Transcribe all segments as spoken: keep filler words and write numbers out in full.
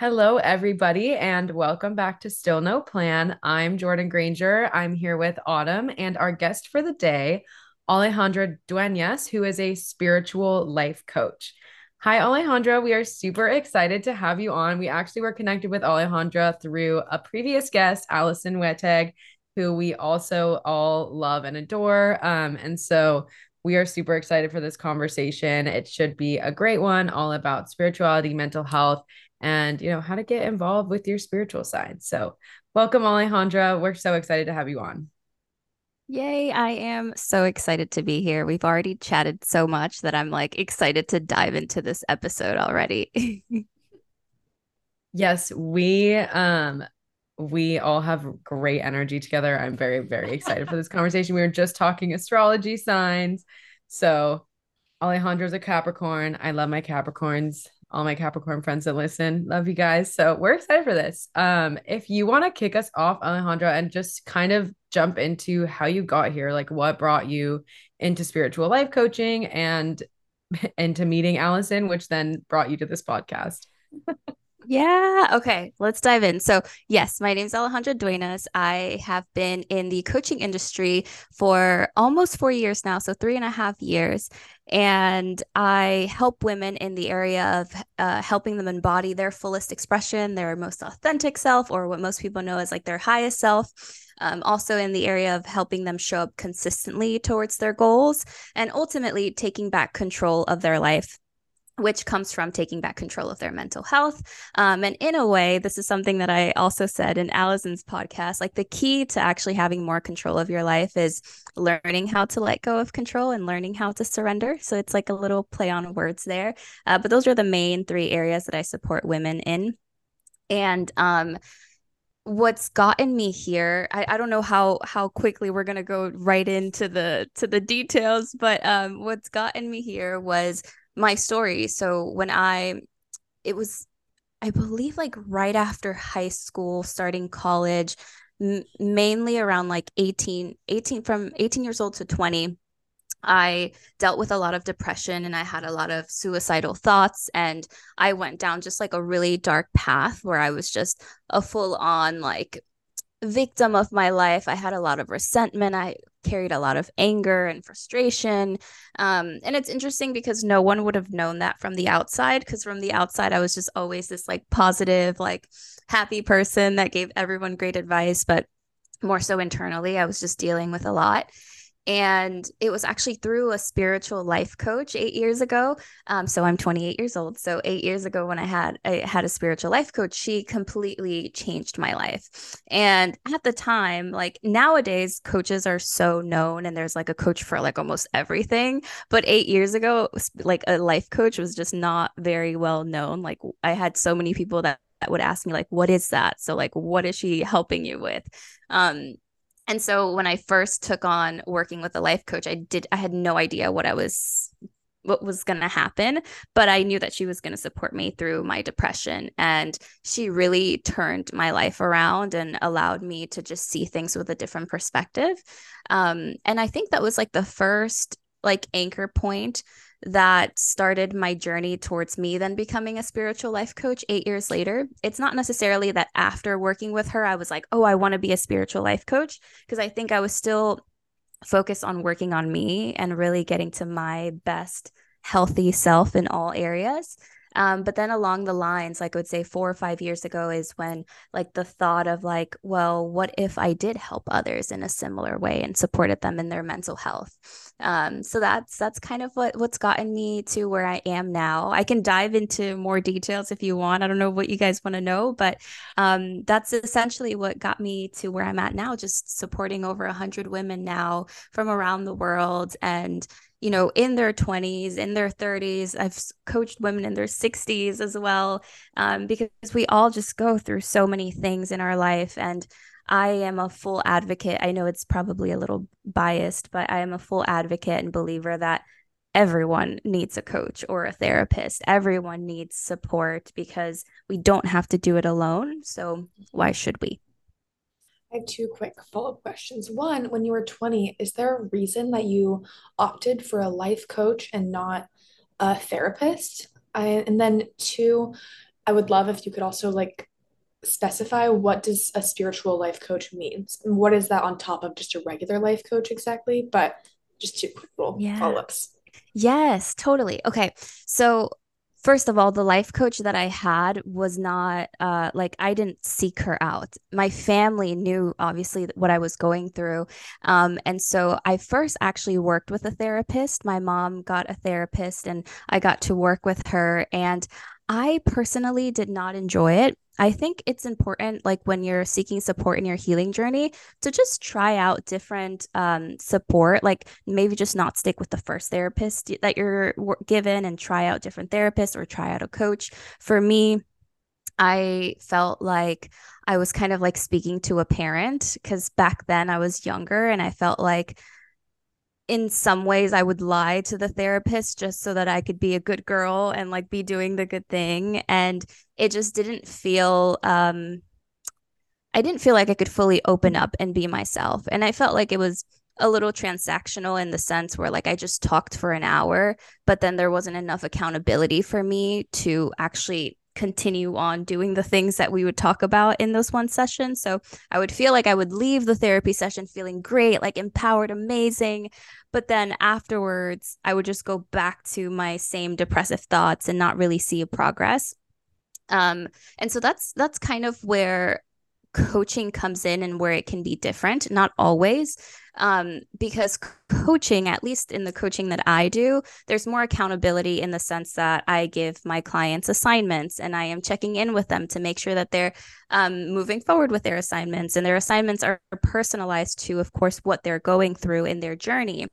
Hello, everybody, and welcome back to Still No Plan. I'm Jordan Granger. I'm here with Autumn and our guest for the day, Alejandra Dueñas, who is a spiritual life coach. Hi, Alejandra. We are super excited to have you on. We actually were connected with Alejandra through a previous guest, Alison Wettig, who we also all love and adore. Um, and so we are super excited for this conversation. It should be a great one, all about spirituality, mental health, and, you know, how to get involved with your spiritual side. So welcome, Alejandra. We're so excited to have you on. Yay. I am so excited to be here. We've already chatted so much that I'm like excited to dive into this episode already. Yes, we, um, we all have great energy together. I'm very, very excited for this conversation. We were just talking astrology signs. So Alejandra's a Capricorn. I love my Capricorns. All my Capricorn friends that listen, love you guys. So we're excited for this. Um, if you want to kick us off, Alejandra, and just kind of jump into how you got here, like what brought you into spiritual life coaching and into meeting Alison, which then brought you to this podcast. Yeah. Okay. Let's dive in. So yes, my name is Alejandra Dueñas. I have been in the coaching industry for almost four years now. So three and a half years. And I help women in the area of uh, helping them embody their fullest expression, their most authentic self, or what most people know as like their highest self. Um, also in the area of helping them show up consistently towards their goals and ultimately taking back control of their life, which comes from taking back control of their mental health. Um, and in a way, this is something that I also said in Alison's podcast, like the key to actually having more control of your life is learning how to let go of control and learning how to surrender. So it's like a little play on words there. Uh, but those are the main three areas that I support women in. And um, what's gotten me here, I, I don't know how how quickly we're gonna go right into the to the details, but um, what's gotten me here was my story. So when I, it was, I believe like right after high school, starting college, m- mainly around like eighteen, eighteen, from eighteen years old to twenty, I dealt with a lot of depression and I had a lot of suicidal thoughts, and I went down just like a really dark path where I was just a full on like victim of my life. I had a lot of resentment. I carried a lot of anger and frustration. Um, and it's interesting because no one would have known that from the outside, because from the outside, I was just always this like positive, like happy person that gave everyone great advice. But more so internally, I was just dealing with a lot. And it was actually through a spiritual life coach eight years ago. Um, so I'm twenty-eight years old. So eight years ago when I had I had a spiritual life coach, she completely changed my life. And at the time, like nowadays, coaches are so known and there's like a coach for like almost everything. But eight years ago, like a life coach was just not very well known. Like I had so many people that, that would ask me like, what is that? So like, what is she helping you with? Um And so when I first took on working with a life coach, I did I had no idea what I was what was going to happen, but I knew that she was going to support me through my depression. And she really turned my life around and allowed me to just see things with a different perspective. Um, and I think that was like the first like anchor point that started my journey towards me then becoming a spiritual life coach eight years later. It's not necessarily that after working with her, I was like, oh, I want to be a spiritual life coach, because I think I was still focused on working on me and really getting to my best healthy self in all areas. Um, but then along the lines, like I would say four or five years ago is when like the thought of like, well, what if I did help others in a similar way and supported them in their mental health? Um, so that's that's kind of what what's gotten me to where I am now. I can dive into more details if you want. I don't know what you guys want to know, but um, that's essentially what got me to where I'm at now, just supporting over one hundred women now from around the world, and you know, in their twenties, in their thirties. I've coached women in their sixties as well, um, because we all just go through so many things in our life. And I am a full advocate. I know it's probably a little biased, but I am a full advocate and believer that everyone needs a coach or a therapist. Everyone needs support because we don't have to do it alone. So why should we? I have two quick follow-up questions. One, when you were twenty, is there a reason that you opted for a life coach and not a therapist? I, and then two, I would love if you could also like specify, what does a spiritual life coach mean? What is that on top of just a regular life coach exactly? But just two quick little yeah. follow-ups. Yes, totally. Okay. So first of all, the life coach that I had was not uh, like, I didn't seek her out. My family knew obviously what I was going through. Um, and so I first actually worked with a therapist. My mom got a therapist and I got to work with her, and I personally did not enjoy it. I think it's important, like when you're seeking support in your healing journey, to just try out different um, support, like maybe just not stick with the first therapist that you're given and try out different therapists or try out a coach. For me, I felt like I was kind of like speaking to a parent, because back then I was younger, and I felt like in some ways I would lie to the therapist just so that I could be a good girl and like be doing the good thing. And it just didn't feel, um, I didn't feel like I could fully open up and be myself. And I felt like it was a little transactional in the sense where like I just talked for an hour, but then there wasn't enough accountability for me to actually continue on doing the things that we would talk about in those one session. So I would feel like I would leave the therapy session feeling great, like empowered, amazing. But then afterwards, I would just go back to my same depressive thoughts and not really see a progress. Um, and so that's that's kind of where coaching comes in and where it can be different. Not always, um, because coaching, at least in the coaching that I do, there's more accountability in the sense that I give my clients assignments and I am checking in with them to make sure that they're um, moving forward with their assignments, and their assignments are personalized to, of course, what they're going through in their journey.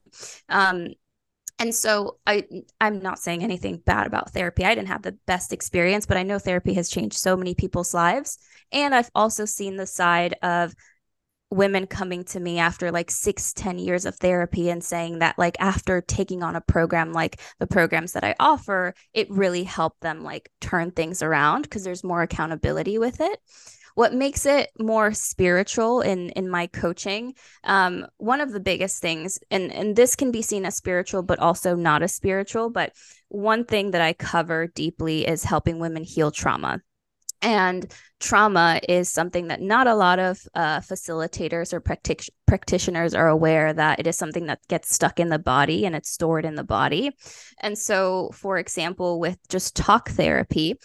Um, And so I, I'm not saying anything bad about therapy. I didn't have the best experience, but I know therapy has changed so many people's lives. And I've also seen the side of women coming to me after like six, ten years of therapy and saying that like after taking on a program, like the programs that I offer, it really helped them like turn things around because there's more accountability with it. What makes it more spiritual in, in my coaching, um, one of the biggest things, and, and this can be seen as spiritual, but also not as spiritual, but one thing that I cover deeply is helping women heal trauma. And trauma is something that not a lot of uh, facilitators or practic- practitioners are aware that it is something that gets stuck in the body and it's stored in the body. And so, for example, with just talk therapy,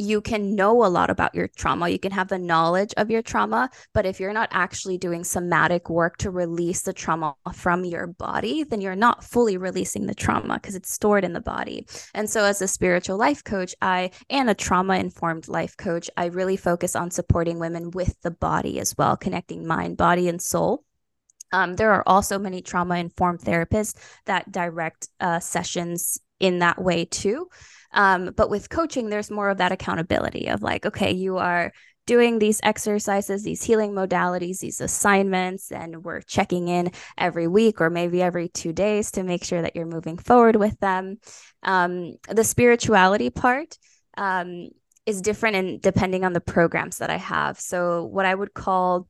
you can know a lot about your trauma. You can have the knowledge of your trauma, but if you're not actually doing somatic work to release the trauma from your body, then you're not fully releasing the trauma because it's stored in the body. And so as a spiritual life coach, I, and a trauma-informed life coach, I really focus on supporting women with the body as well, connecting mind, body, and soul. Um, there are also many trauma-informed therapists that direct uh, sessions in that way too. Um, but with coaching, there's more of that accountability of like, okay, you are doing these exercises, these healing modalities, these assignments, and we're checking in every week or maybe every two days to make sure that you're moving forward with them. Um, the spirituality part um, is different in depending on the programs that I have. So what I would call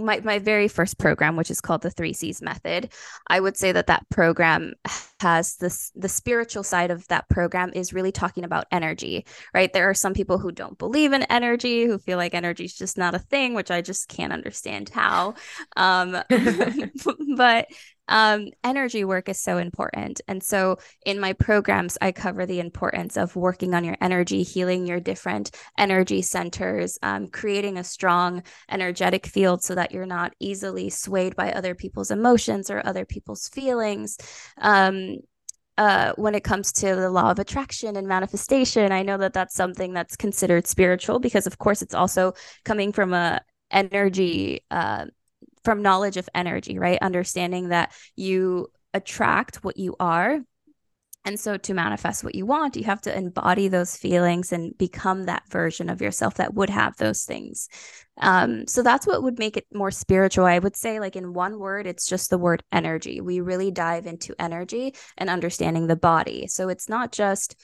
my my very first program, which is called the Three C's method, I would say that that program has this, the spiritual side of that program is really talking about energy, right? There are some people who don't believe in energy, who feel like energy is just not a thing, which I just can't understand how. Um, but um, energy work is so important. And so in my programs, I cover the importance of working on your energy, healing your different energy centers, um, creating a strong energetic field so that you're not easily swayed by other people's emotions or other people's feelings. Um, Uh, when it comes to the law of attraction and manifestation, I know that that's something that's considered spiritual because, of course, it's also coming from a energy, uh, from knowledge of energy, right? Understanding that you attract what you are. And so to manifest what you want, you have to embody those feelings and become that version of yourself that would have those things. Um, so that's what would make it more spiritual. I would say like in one word, it's just the word energy. We really dive into energy and understanding the body. So it's not just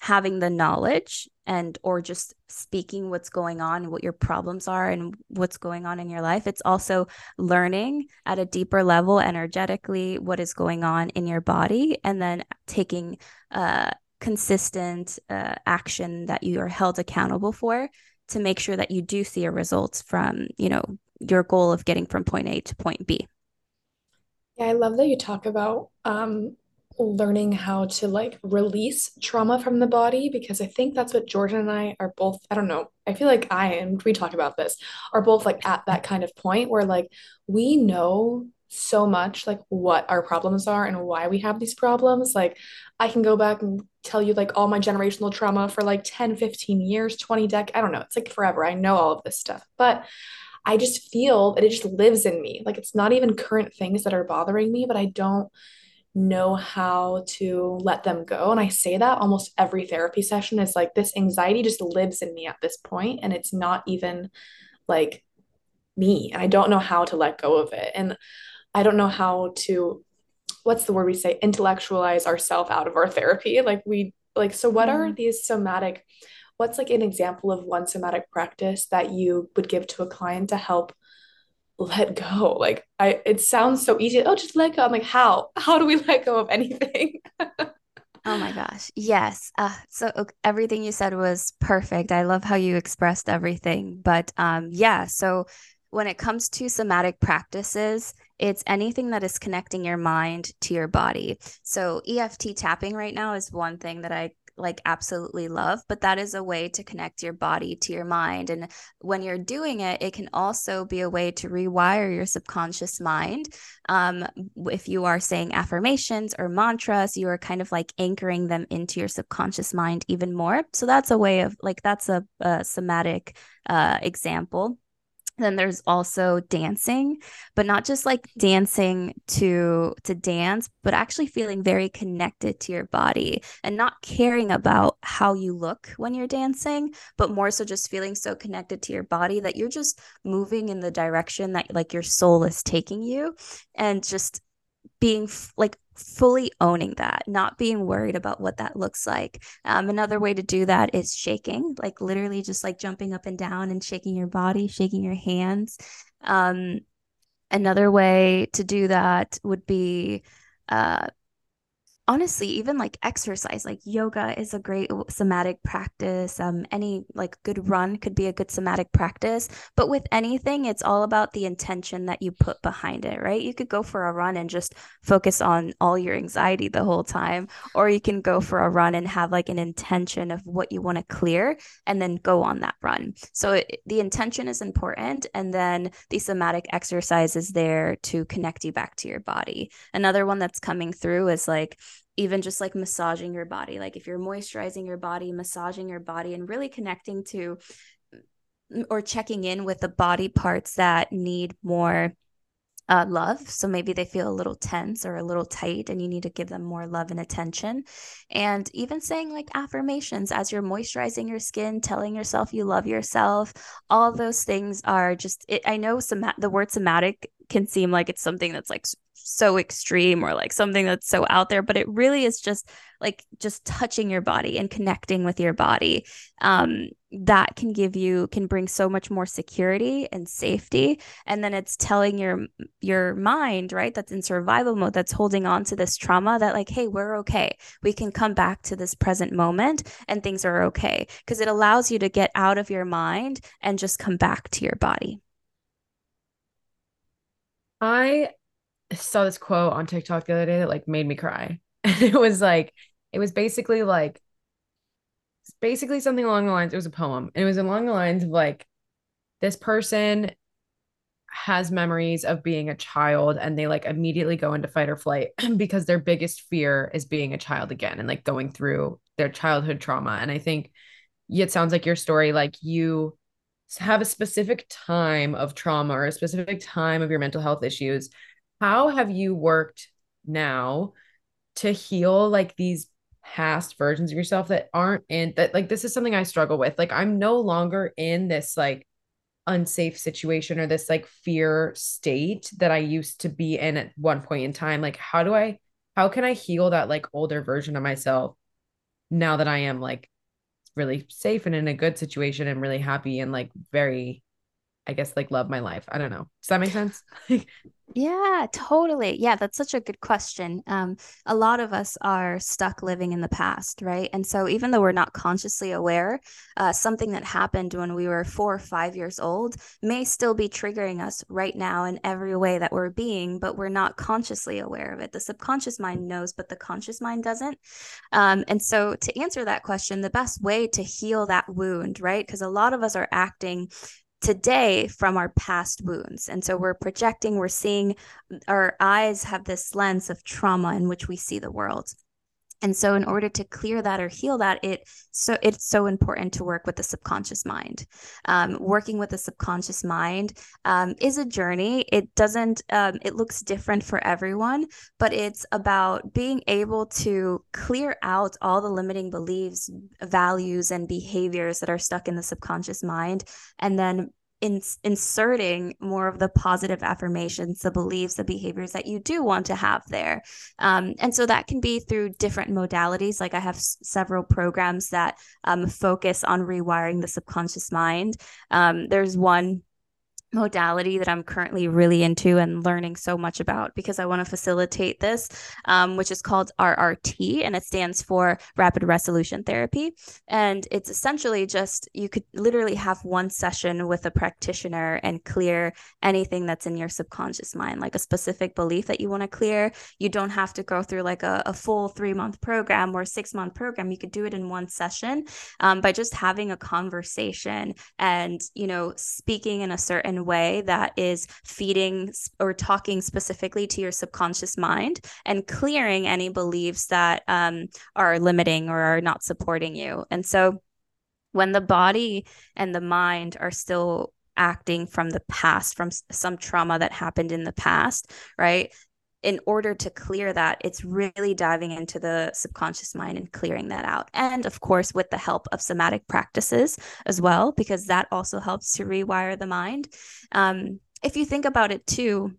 having the knowledge and or just speaking what's going on, what your problems are and what's going on in your life. It's also learning at a deeper level energetically what is going on in your body and then taking uh, consistent uh, action that you are held accountable for, to make sure that you do see a result from, you know, your goal of getting from point A to point B. Yeah, I love that you talk about um, learning how to like release trauma from the body, because I think that's what Jordan and I are both, I don't know, I feel like I and we talk about this, are both like at that kind of point where like we know so much like what our problems are and why we have these problems. Like I can go back and tell you like all my generational trauma for like ten, fifteen years, twenty decades. I don't know. It's like forever. I know all of this stuff, but I just feel that it just lives in me. Like it's not even current things that are bothering me, but I don't know how to let them go. And I say that almost every therapy session is like, this anxiety just lives in me at this point, and it's not even like me. And I don't know how to let go of it. And I don't know how to, what's the word we say, intellectualize ourselves out of our therapy. Like we like, so what are these somatic, what's like an example of one somatic practice that you would give to a client to help let go? Like I, it sounds so easy. Oh, just let go. I'm like, how, how do we let go of anything? Oh my gosh. Yes. Uh, so okay, everything you said was perfect. I love how you expressed everything, but um, yeah. So when it comes to somatic practices, it's anything that is connecting your mind to your body. So E F T tapping right now is one thing that I like absolutely love, but that is a way to connect your body to your mind. And when you're doing it, it can also be a way to rewire your subconscious mind. Um, if you are saying affirmations or mantras, you are kind of like anchoring them into your subconscious mind even more. So that's a way of like, that's a, a somatic uh, example. Then there's also dancing, but not just like dancing to to dance, but actually feeling very connected to your body and not caring about how you look when you're dancing, but more so just feeling so connected to your body that you're just moving in the direction that like your soul is taking you, and just being f- like fully owning that, not being worried about what that looks like. Um, another way to do that is shaking, like literally just like jumping up and down and shaking your body, shaking your hands. Um, another way to do that would be, uh, honestly, even like exercise, like yoga is a great somatic practice. Um, any like good run could be a good somatic practice, but with anything, it's all about the intention that you put behind it, right? You could go for a run and just focus on all your anxiety the whole time, or you can go for a run and have like an intention of what you want to clear and then go on that run. So it, the intention is important. And then the somatic exercise is there to connect you back to your body. Another one that's coming through is like, even just like massaging your body, like if you're moisturizing your body, massaging your body and really connecting to or checking in with the body parts that need more uh, love. So maybe they feel a little tense or a little tight and you need to give them more love and attention. And even saying like affirmations as you're moisturizing your skin, telling yourself you love yourself, all those things are just, it, I know some, the word somatic can seem like it's something that's like so extreme or like something that's so out there, but it really is just like just touching your body and connecting with your body. Um, that can give you, can bring so much more security and safety. And then it's telling your, your mind, right, that's in survival mode, that's holding on to this trauma, that like, hey, we're okay. We can come back to this present moment and things are okay. Because it allows you to get out of your mind and just come back to your body. I saw this quote on TikTok the other day that like made me cry. And it was like, it was basically like, basically something along the lines, it was a poem. And it was along the lines of like, this person has memories of being a child and they like immediately go into fight or flight because their biggest fear is being a child again and like going through their childhood trauma. And I think it sounds like your story, like you have a specific time of trauma or a specific time of your mental health issues. How have you worked now to heal like these past versions of yourself that aren't in that? Like, this is something I struggle with. Like, I'm no longer in this like unsafe situation or this like fear state that I used to be in at one point in time. Like, how do I, how can I heal that like older version of myself now that I am like really safe and in a good situation and really happy and like very I guess, like, love my life. I don't know. Does that make sense? Yeah, totally. Yeah, that's such a good question. Um, a lot of us are stuck living in the past, right? And so even though we're not consciously aware, uh, something that happened when we were four or five years old may still be triggering us right now in every way that we're being, but we're not consciously aware of it. The subconscious mind knows, but the conscious mind doesn't. Um, and so to answer that question, the best way to heal that wound, right? Because a lot of us are acting today from our past wounds. And so we're projecting, we're seeing, our eyes have this lens of trauma in which we see the world. And so in order to clear that or heal that, it so it's so important to work with the subconscious mind. Um, working with the subconscious mind um, is a journey. It doesn't, um, it looks different for everyone, but it's about being able to clear out all the limiting beliefs, values, and behaviors that are stuck in the subconscious mind, and then inserting more of the positive affirmations, the beliefs, the behaviors that you do want to have there. Um, and so that can be through different modalities. Like I have s- several programs that um, focus on rewiring the subconscious mind. Um, there's one modality that I'm currently really into and learning so much about because I want to facilitate this, um, which is called R R T, and it stands for Rapid Resolution Therapy. And it's essentially just, you could literally have one session with a practitioner and clear anything that's in your subconscious mind, like a specific belief that you want to clear. You don't have to go through like a, a full three month program or six month program. You could do it in one session um, by just having a conversation and, you know, speaking in a certain way that is feeding or talking specifically to your subconscious mind and clearing any beliefs that um, are limiting or are not supporting you. And so when the body and the mind are still acting from the past, from some trauma that happened in the past, right? In order to clear that, it's really diving into the subconscious mind and clearing that out. And of course, with the help of somatic practices as well, because that also helps to rewire the mind. Um, if you think about it too,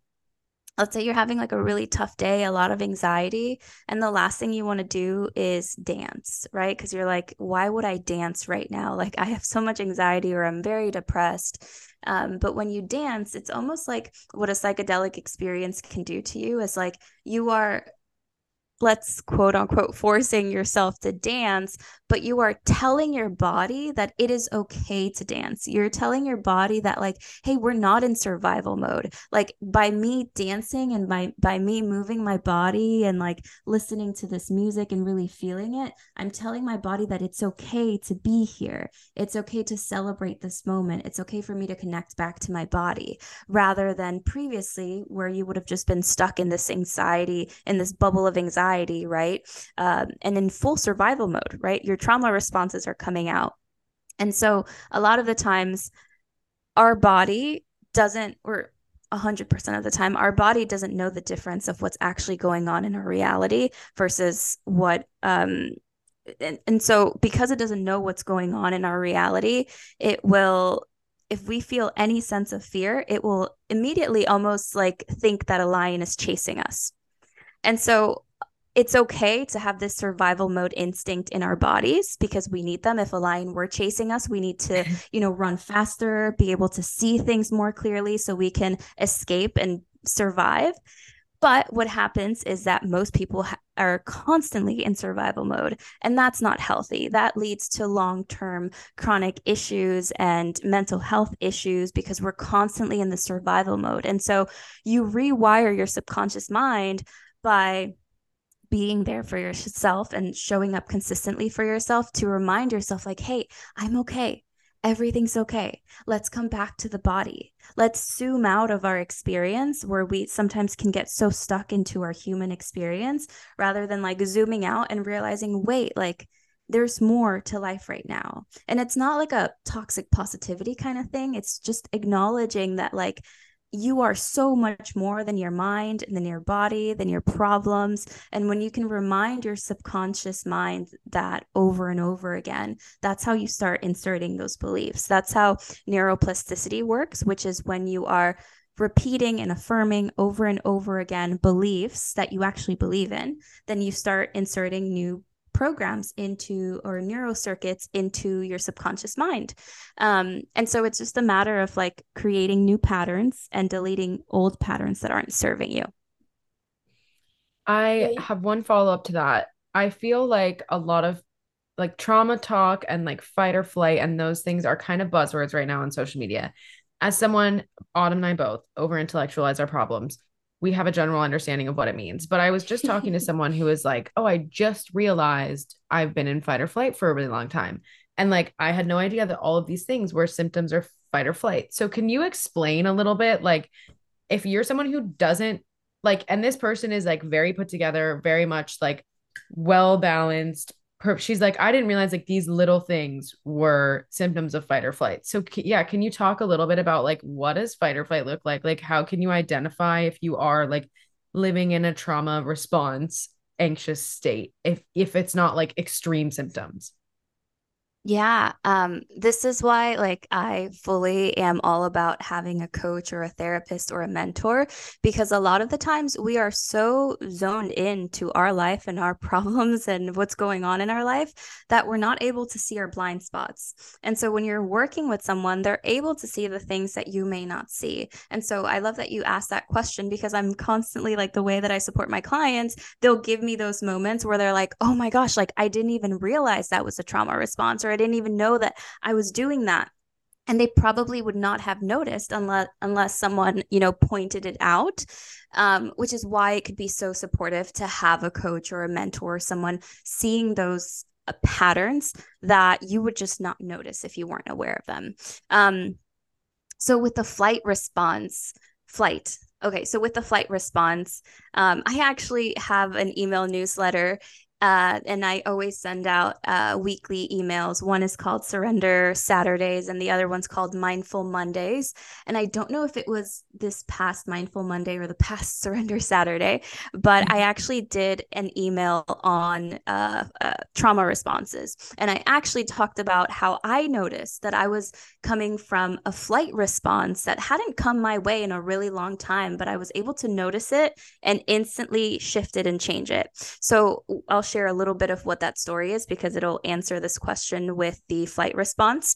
let's say you're having like a really tough day, a lot of anxiety, and the last thing you want to do is dance, right? Because you're like, why would I dance right now? Like I have so much anxiety or I'm very depressed. Um, but when you dance, it's almost like what a psychedelic experience can do to you is like you are, let's quote unquote, forcing yourself to dance, but you are telling your body that it is okay to dance. You're telling your body that like, hey, we're not in survival mode. Like by me dancing and by, by me moving my body and like listening to this music and really feeling it, I'm telling my body that it's okay to be here. It's okay to celebrate this moment. It's okay for me to connect back to my body rather than previously where you would have just been stuck in this anxiety, in this bubble of anxiety. Right. Um, and in full survival mode, right? Your trauma responses are coming out. And so a lot of the times our body doesn't, or one hundred percent of the time, our body doesn't know the difference of what's actually going on in our reality versus what, um, and, and so because it doesn't know what's going on in our reality, it will, if we feel any sense of fear, it will immediately almost like think that a lion is chasing us. And so it's okay to have this survival mode instinct in our bodies because we need them. If a lion were chasing us, we need to, you know, run faster, be able to see things more clearly so we can escape and survive. But what happens is that most people ha- are constantly in survival mode, and that's not healthy. That leads to long-term chronic issues and mental health issues because we're constantly in the survival mode. And so you rewire your subconscious mind by being there for yourself and showing up consistently for yourself to remind yourself like, hey, I'm okay. Everything's okay. Let's come back to the body. Let's zoom out of our experience where we sometimes can get so stuck into our human experience rather than like zooming out and realizing, wait, like there's more to life right now. And it's not like a toxic positivity kind of thing. It's just acknowledging that like, you are so much more than your mind, than your body, than your problems. And when you can remind your subconscious mind that over and over again, that's how you start inserting those beliefs. That's how neuroplasticity works, which is when you are repeating and affirming over and over again beliefs that you actually believe in, then you start inserting new programs into, or neural circuits into your subconscious mind. Um, and so it's just a matter of like creating new patterns and deleting old patterns that aren't serving you. I have one follow-up to that. I feel like a lot of like trauma talk and like fight or flight and those things are kind of buzzwords right now on social media. As someone, Autumn and I both over-intellectualize our problems. We have a general understanding of what it means. But I was just talking to someone who was like, oh, I just realized I've been in fight or flight for a really long time. And like, I had no idea that all of these things were symptoms or fight or flight. So can you explain a little bit, like if you're someone who doesn't like, and this person is like very put together, very much like well-balanced. She's like, I didn't realize like these little things were symptoms of fight or flight. So yeah. Can you talk a little bit about like, what does fight or flight look like? Like, how can you identify if you are like living in a trauma response, anxious state, if, if it's not like extreme symptoms? Yeah. Um, this is why like I fully am all about having a coach or a therapist or a mentor, because a lot of the times we are so zoned into our life and our problems and what's going on in our life that we're not able to see our blind spots. And so when you're working with someone, they're able to see the things that you may not see. And so I love that you asked that question, because I'm constantly like, the way that I support my clients, they'll give me those moments where they're like, oh my gosh, like I didn't even realize that was a trauma response, or I didn't even know that I was doing that. And they probably would not have noticed unless unless someone, you know, pointed it out, um, which is why it could be so supportive to have a coach or a mentor or someone seeing those uh, patterns that you would just not notice if you weren't aware of them. Um, so with the flight response, flight. Okay, so with the flight response, um, I actually have an email newsletter. Uh, and I always send out uh, weekly emails. One is called Surrender Saturdays and the other one's called Mindful Mondays. And I don't know if it was this past Mindful Monday or the past Surrender Saturday, but I actually did an email on uh, uh, trauma responses. And I actually talked about how I noticed that I was coming from a flight response that hadn't come my way in a really long time, but I was able to notice it and instantly shift it and change it. So I'll share a little bit of what that story is, because it'll answer this question with the flight response.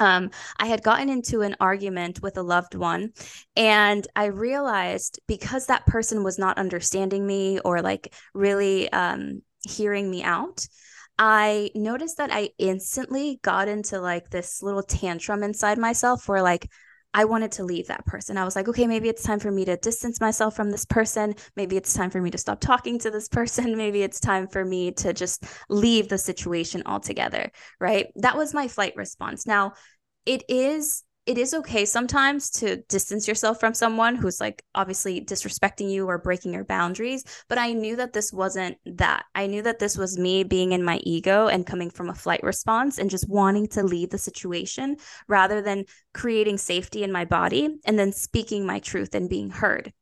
Um, I had gotten into an argument with a loved one, and I realized, because that person was not understanding me or like really um, hearing me out, I noticed that I instantly got into like this little tantrum inside myself where like I wanted to leave that person. I was like, okay, maybe it's time for me to distance myself from this person. Maybe it's time for me to stop talking to this person. Maybe it's time for me to just leave the situation altogether, right? That was my flight response. Now, it is it is okay sometimes to distance yourself from someone who's like obviously disrespecting you or breaking your boundaries. But I knew that this wasn't that. I knew that this was me being in my ego and coming from a flight response and just wanting to leave the situation rather than creating safety in my body and then speaking my truth and being heard.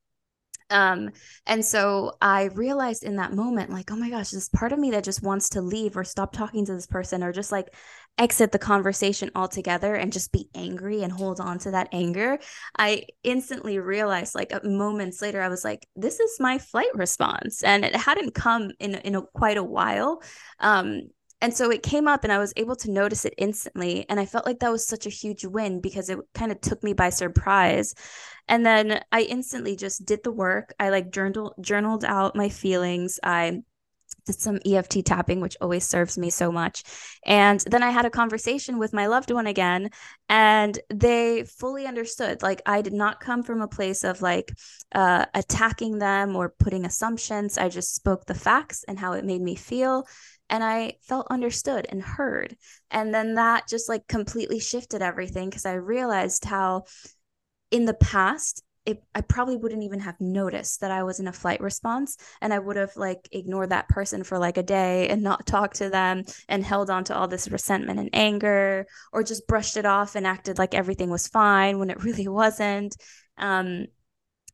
Um, and so I realized in that moment, like, oh my gosh, this part of me that just wants to leave or stop talking to this person or just like exit the conversation altogether and just be angry and hold on to that anger. I instantly realized like moments later, I was like, this is my flight response. And it hadn't come in, in a, quite a while. Um, And so it came up and I was able to notice it instantly. And I felt like that was such a huge win because it kind of took me by surprise. And then I instantly just did the work. I like journal, journaled out my feelings. I did some E F T tapping, which always serves me so much. And then I had a conversation with my loved one again, and they fully understood. Like I did not come from a place of like uh, attacking them or putting assumptions. I just spoke the facts and how it made me feel. And I felt understood and heard. And then that just like completely shifted everything, because I realized how in the past, it, I probably wouldn't even have noticed that I was in a flight response, and I would have like ignored that person for like a day and not talked to them and held on to all this resentment and anger, or just brushed it off and acted like everything was fine when it really wasn't. Um,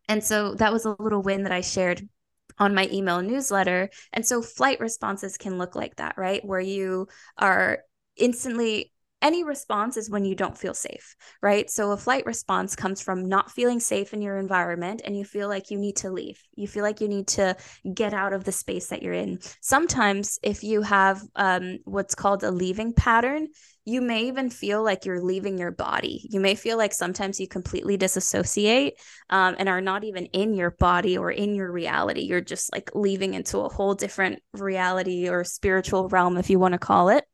and so that was a little win that I shared on my email newsletter. And so flight responses can look like that, right? Where you are instantly any response is when you don't feel safe, right? So a flight response comes from not feeling safe in your environment, and you feel like you need to leave. You feel like you need to get out of the space that you're in. Sometimes if you have um, what's called a leaving pattern, you may even feel like you're leaving your body. You may feel like sometimes you completely disassociate um, and are not even in your body or in your reality. You're just like leaving into a whole different reality or spiritual realm, if you want to call it.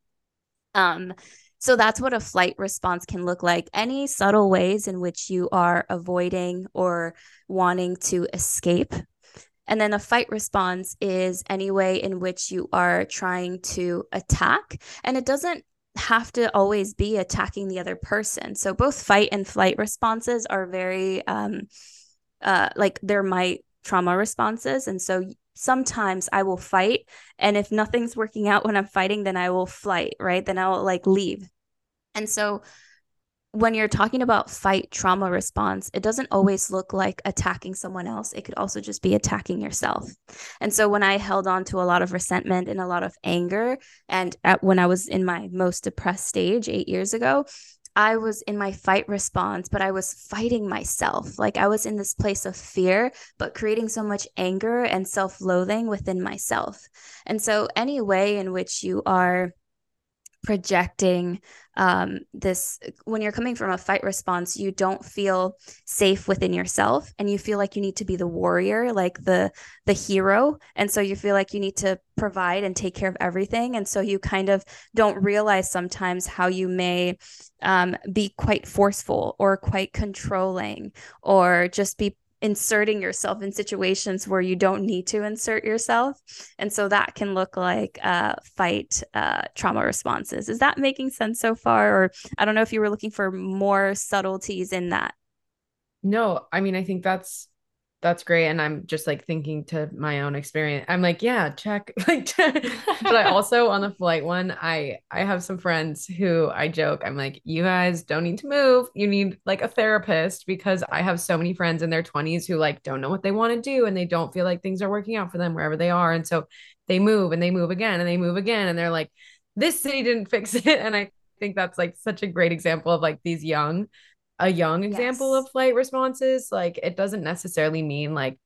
Um, so that's what a flight response can look like. Any subtle ways in which you are avoiding or wanting to escape. And then a fight response is any way in which you are trying to attack. And it doesn't have to always be attacking the other person. So both fight and flight responses are very, um, uh, like they're my trauma responses. And so sometimes I will fight, and if nothing's working out when I'm fighting, then I will flight, right? Then I'll like leave. And so when you're talking about fight trauma response, it doesn't always look like attacking someone else. It could also just be attacking yourself. And so when I held on to a lot of resentment and a lot of anger, and at, when I was in my most depressed stage eight years ago, I was in my fight response, but I was fighting myself. Like I was in this place of fear, but creating so much anger and self-loathing within myself. And so any way in which you are projecting um, this, when you're coming from a fight response, you don't feel safe within yourself, and you feel like you need to be the warrior, like the, the hero. And so you feel like you need to provide and take care of everything. And so you kind of don't realize sometimes how you may um, be quite forceful or quite controlling, or just be inserting yourself in situations where you don't need to insert yourself. And so that can look like uh, fight uh, trauma responses. Is that making sense so far? Or I don't know if you were looking for more subtleties in that. No, I mean, I think that's, that's great. And I'm just like thinking to my own experience. I'm like, yeah, check. Like, check. But I also on the flight one, I, I have some friends who I joke, I'm like, you guys don't need to move. You need like a therapist, because I have so many friends in their twenties who like, don't know what they want to do. And they don't feel like things are working out for them wherever they are. And so they move and they move again and they move again. And they're like, this city didn't fix it. And I think that's like such a great example of like these young a young example yes. of flight responses. Like it doesn't necessarily mean like,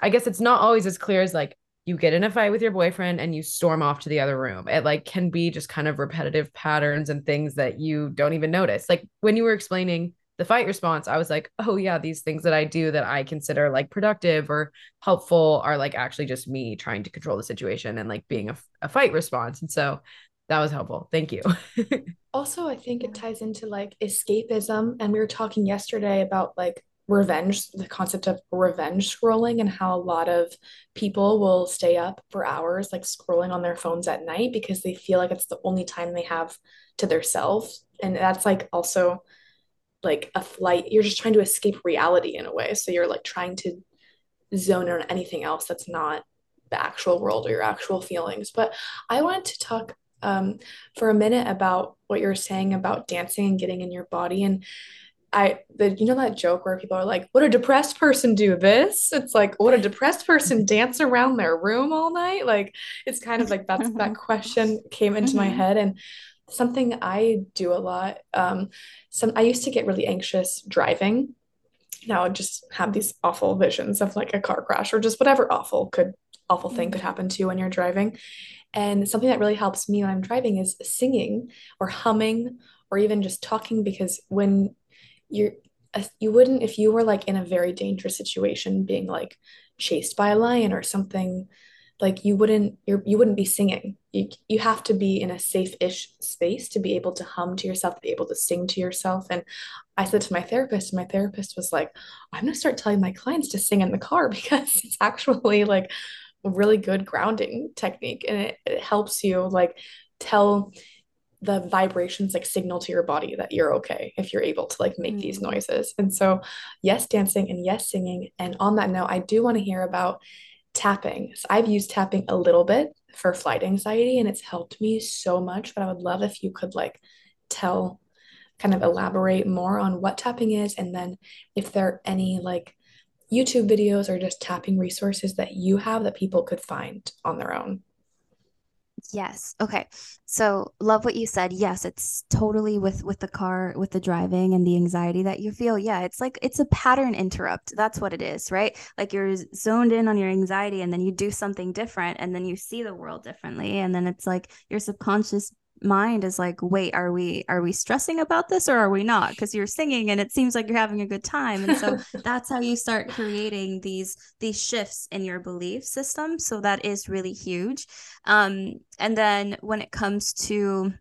I guess it's not always as clear as like you get in a fight with your boyfriend and you storm off to the other room. It like can be just kind of repetitive patterns and things that you don't even notice. Like when you were explaining the fight response, I was like, oh yeah, these things that I do that I consider like productive or helpful are like actually just me trying to control the situation and like being a, a fight response. And so that was helpful. Thank you. Also, I think it ties into like escapism. And we were talking yesterday about like revenge, the concept of revenge scrolling, and how a lot of people will stay up for hours, like scrolling on their phones at night because they feel like it's the only time they have to themselves. And that's like also like a flight. You're just trying to escape reality in a way. So you're like trying to zone in on anything else that's not the actual world or your actual feelings. But I wanted to talk Um, for a minute about what you're saying about dancing and getting in your body. And I, the, you know, that joke where people are like, would a depressed person do this? It's like, would a depressed person dance around their room all night? Like, it's kind of like, that's, mm-hmm. that question came into mm-hmm. my head. And something I do a lot. Um, some, I used to get really anxious driving. Now I just have these awful visions of like a car crash or just whatever awful could, awful mm-hmm. thing could happen to you when you're driving. And something that really helps me when I'm driving is singing or humming or even just talking, because when you're, you wouldn't, if you were like in a very dangerous situation, being like chased by a lion or something, like you wouldn't, you're, you wouldn't be singing. You, you have to be in a safe-ish space to be able to hum to yourself, to be able to sing to yourself. And I said to my therapist, and my therapist was like, I'm going to start telling my clients to sing in the car, because it's actually like really good grounding technique, and it, it helps you like tell the vibrations, like signal to your body that you're okay if you're able to like make mm. these noises. And so yes, dancing and yes, singing. And on that note, I do want to hear about tapping. So I've used tapping a little bit for flight anxiety, and it's helped me so much, but I would love if you could like tell, kind of elaborate more on what tapping is, and then if there are any like YouTube videos or just tapping resources that you have that people could find on their own. Yes. Okay. So love what you said. Yes. It's totally with, with the car, with the driving and the anxiety that you feel. Yeah. It's like, it's a pattern interrupt. That's what it is, right? Like you're zoned in on your anxiety and then you do something different and then you see the world differently. And then it's like your subconscious mind is like, wait, are we, are we stressing about this or are we not? Because you're singing and it seems like you're having a good time. And so that's how you start creating these, these shifts in your belief system. So that is really huge. Um, and then when it comes to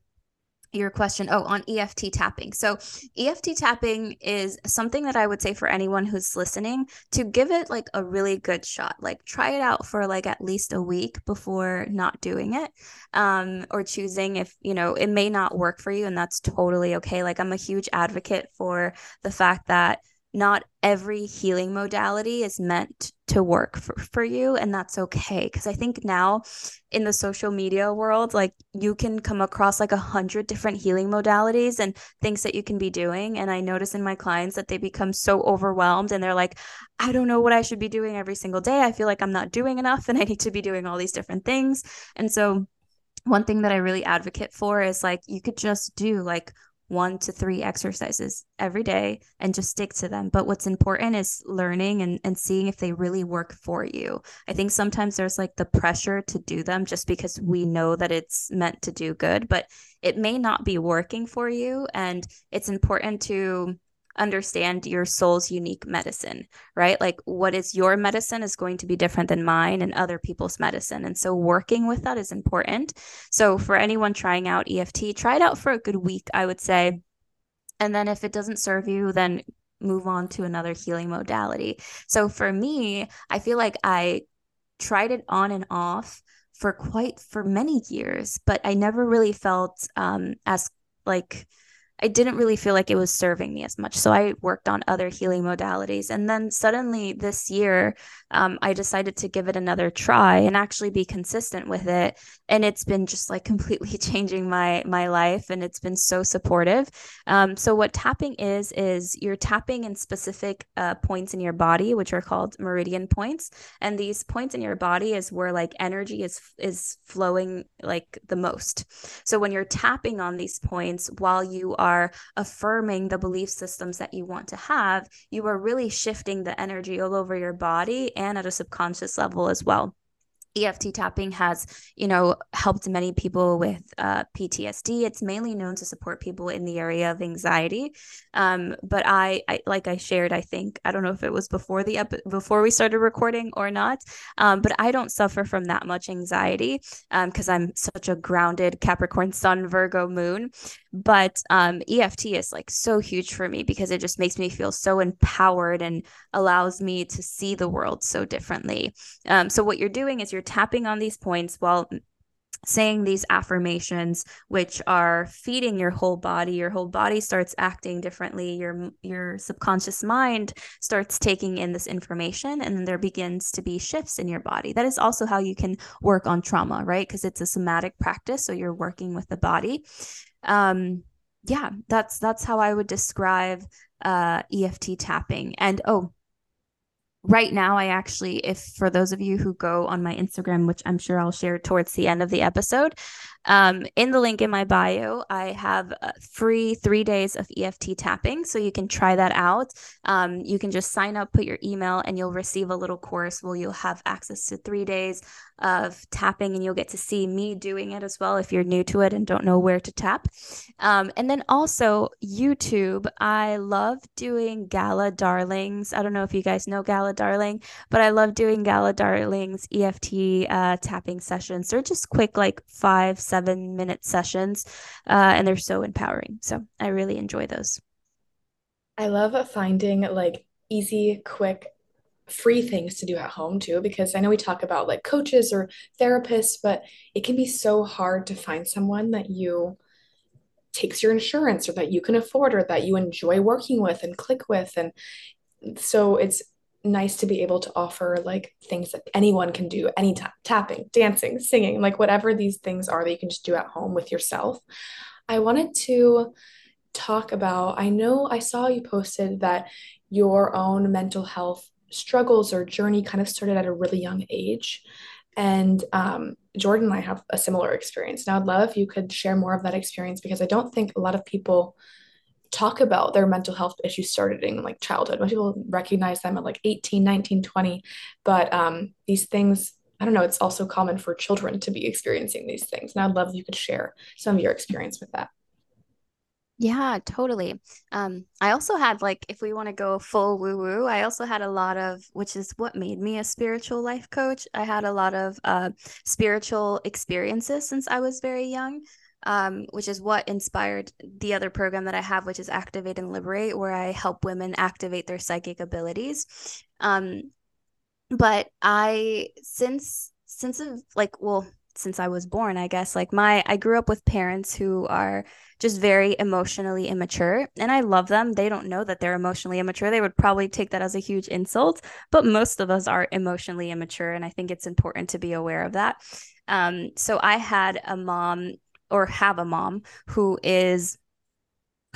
your question, oh, on E F T tapping. So E F T tapping is something that I would say for anyone who's listening to give it like a really good shot, like try it out for like at least a week before not doing it, um, or choosing if, you know, it may not work for you and that's totally okay. Like I'm a huge advocate for the fact that not every healing modality is meant to work for, for you. And that's okay. Because I think now in the social media world, like you can come across like a hundred different healing modalities and things that you can be doing. And I notice in my clients that they become so overwhelmed and they're like, I don't know what I should be doing every single day. I feel like I'm not doing enough and I need to be doing all these different things. And so one thing that I really advocate for is like, you could just do like one to three exercises every day and just stick to them. But what's important is learning and, and seeing if they really work for you. I think sometimes there's like the pressure to do them just because we know that it's meant to do good, but it may not be working for you. And it's important to understand your soul's unique medicine, right? Like what is your medicine is going to be different than mine and other people's medicine. And so working with that is important. So for anyone trying out E F T, try it out for a good week, I would say. And then if it doesn't serve you, then move on to another healing modality. So for me, I feel like I tried it on and off for quite, for many years, but I never really felt um, as like, I didn't really feel like it was serving me as much. So I worked on other healing modalities. And then suddenly this year, um, I decided to give it another try and actually be consistent with it. And it's been just like completely changing my my life. And it's been so supportive. Um, so what tapping is, is you're tapping in specific uh, points in your body, which are called meridian points. And these points in your body is where like energy is is flowing like the most. So when you're tapping on these points while you are are affirming the belief systems that you want to have, you are really shifting the energy all over your body and at a subconscious level as well. E F T tapping has, you know, helped many people with uh, P T S D. It's mainly known to support people in the area of anxiety. Um, but I, I, like I shared, I think, I don't know if it was before the ep- before we started recording or not, um, but I don't suffer from that much anxiety because um, I'm such a grounded Capricorn Sun, Virgo Moon. But um, E F T is like so huge for me because it just makes me feel so empowered and allows me to see the world so differently. Um, so what you're doing is you're tapping on these points while saying these affirmations, which are feeding your whole body. Your whole body starts acting differently. Your your subconscious mind starts taking in this information, and then there begins to be shifts in your body. That is also how you can work on trauma, right? Because it's a somatic practice, so you're working with the body. Um, yeah, that's that's how I would describe uh, E F T tapping. And oh, right now, I actually, if for those of you who go on my Instagram, which I'm sure I'll share towards the end of the episode, um, in the link in my bio, I have a free three days of E F T tapping. So you can try that out. Um, you can just sign up, put your email, and you'll receive a little course where you'll have access to three days of tapping and you'll get to see me doing it as well if you're new to it and don't know where to tap. Um, and then also YouTube, I love doing Gala Darlings. I don't know if you guys know Gala Darling, but I love doing Gala Darling's E F T uh, tapping sessions. They're just quick, like five, seven minute sessions, uh, and they're so empowering. So I really enjoy those. I love finding like easy, quick, free things to do at home too, because I know we talk about like coaches or therapists, but it can be so hard to find someone that you takes your insurance or that you can afford or that you enjoy working with and click with. And so it's nice to be able to offer like things that anyone can do anytime, tapping, dancing, singing, like whatever these things are that you can just do at home with yourself. I wanted to talk about, I know I saw you posted that your own mental health struggles or journey kind of started at a really young age. And um, Jordan and I have a similar experience. And I would love if you could share more of that experience, because I don't think a lot of people talk about their mental health issues started in like childhood. Most people recognize them at like eighteen, nineteen, twenty, but um, these things, I don't know, it's also common for children to be experiencing these things. And I'd love if you could share some of your experience with that. Yeah, totally. Um, I also had, like, if we want to go full woo-woo, I also had a lot of, which is what made me a spiritual life coach. I had a lot of uh, spiritual experiences since I was very young, um, which is what inspired the other program that I have, which is Activate and Liberate, where I help women activate their psychic abilities. Um, but I, since, since of like, well, since I was born, I guess, like my, I grew up with parents who are just very emotionally immature, and I love them. They don't know that they're emotionally immature. They would probably take that as a huge insult, but most of us are emotionally immature. And I think it's important to be aware of that. Um, so I had a mom, or have a mom who is,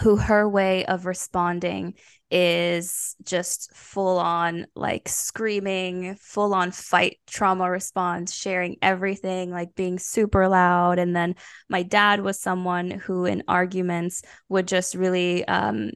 who her way of responding is just full on like screaming, full on fight trauma response, sharing everything, like being super loud. And then my dad was someone who in arguments would just really um,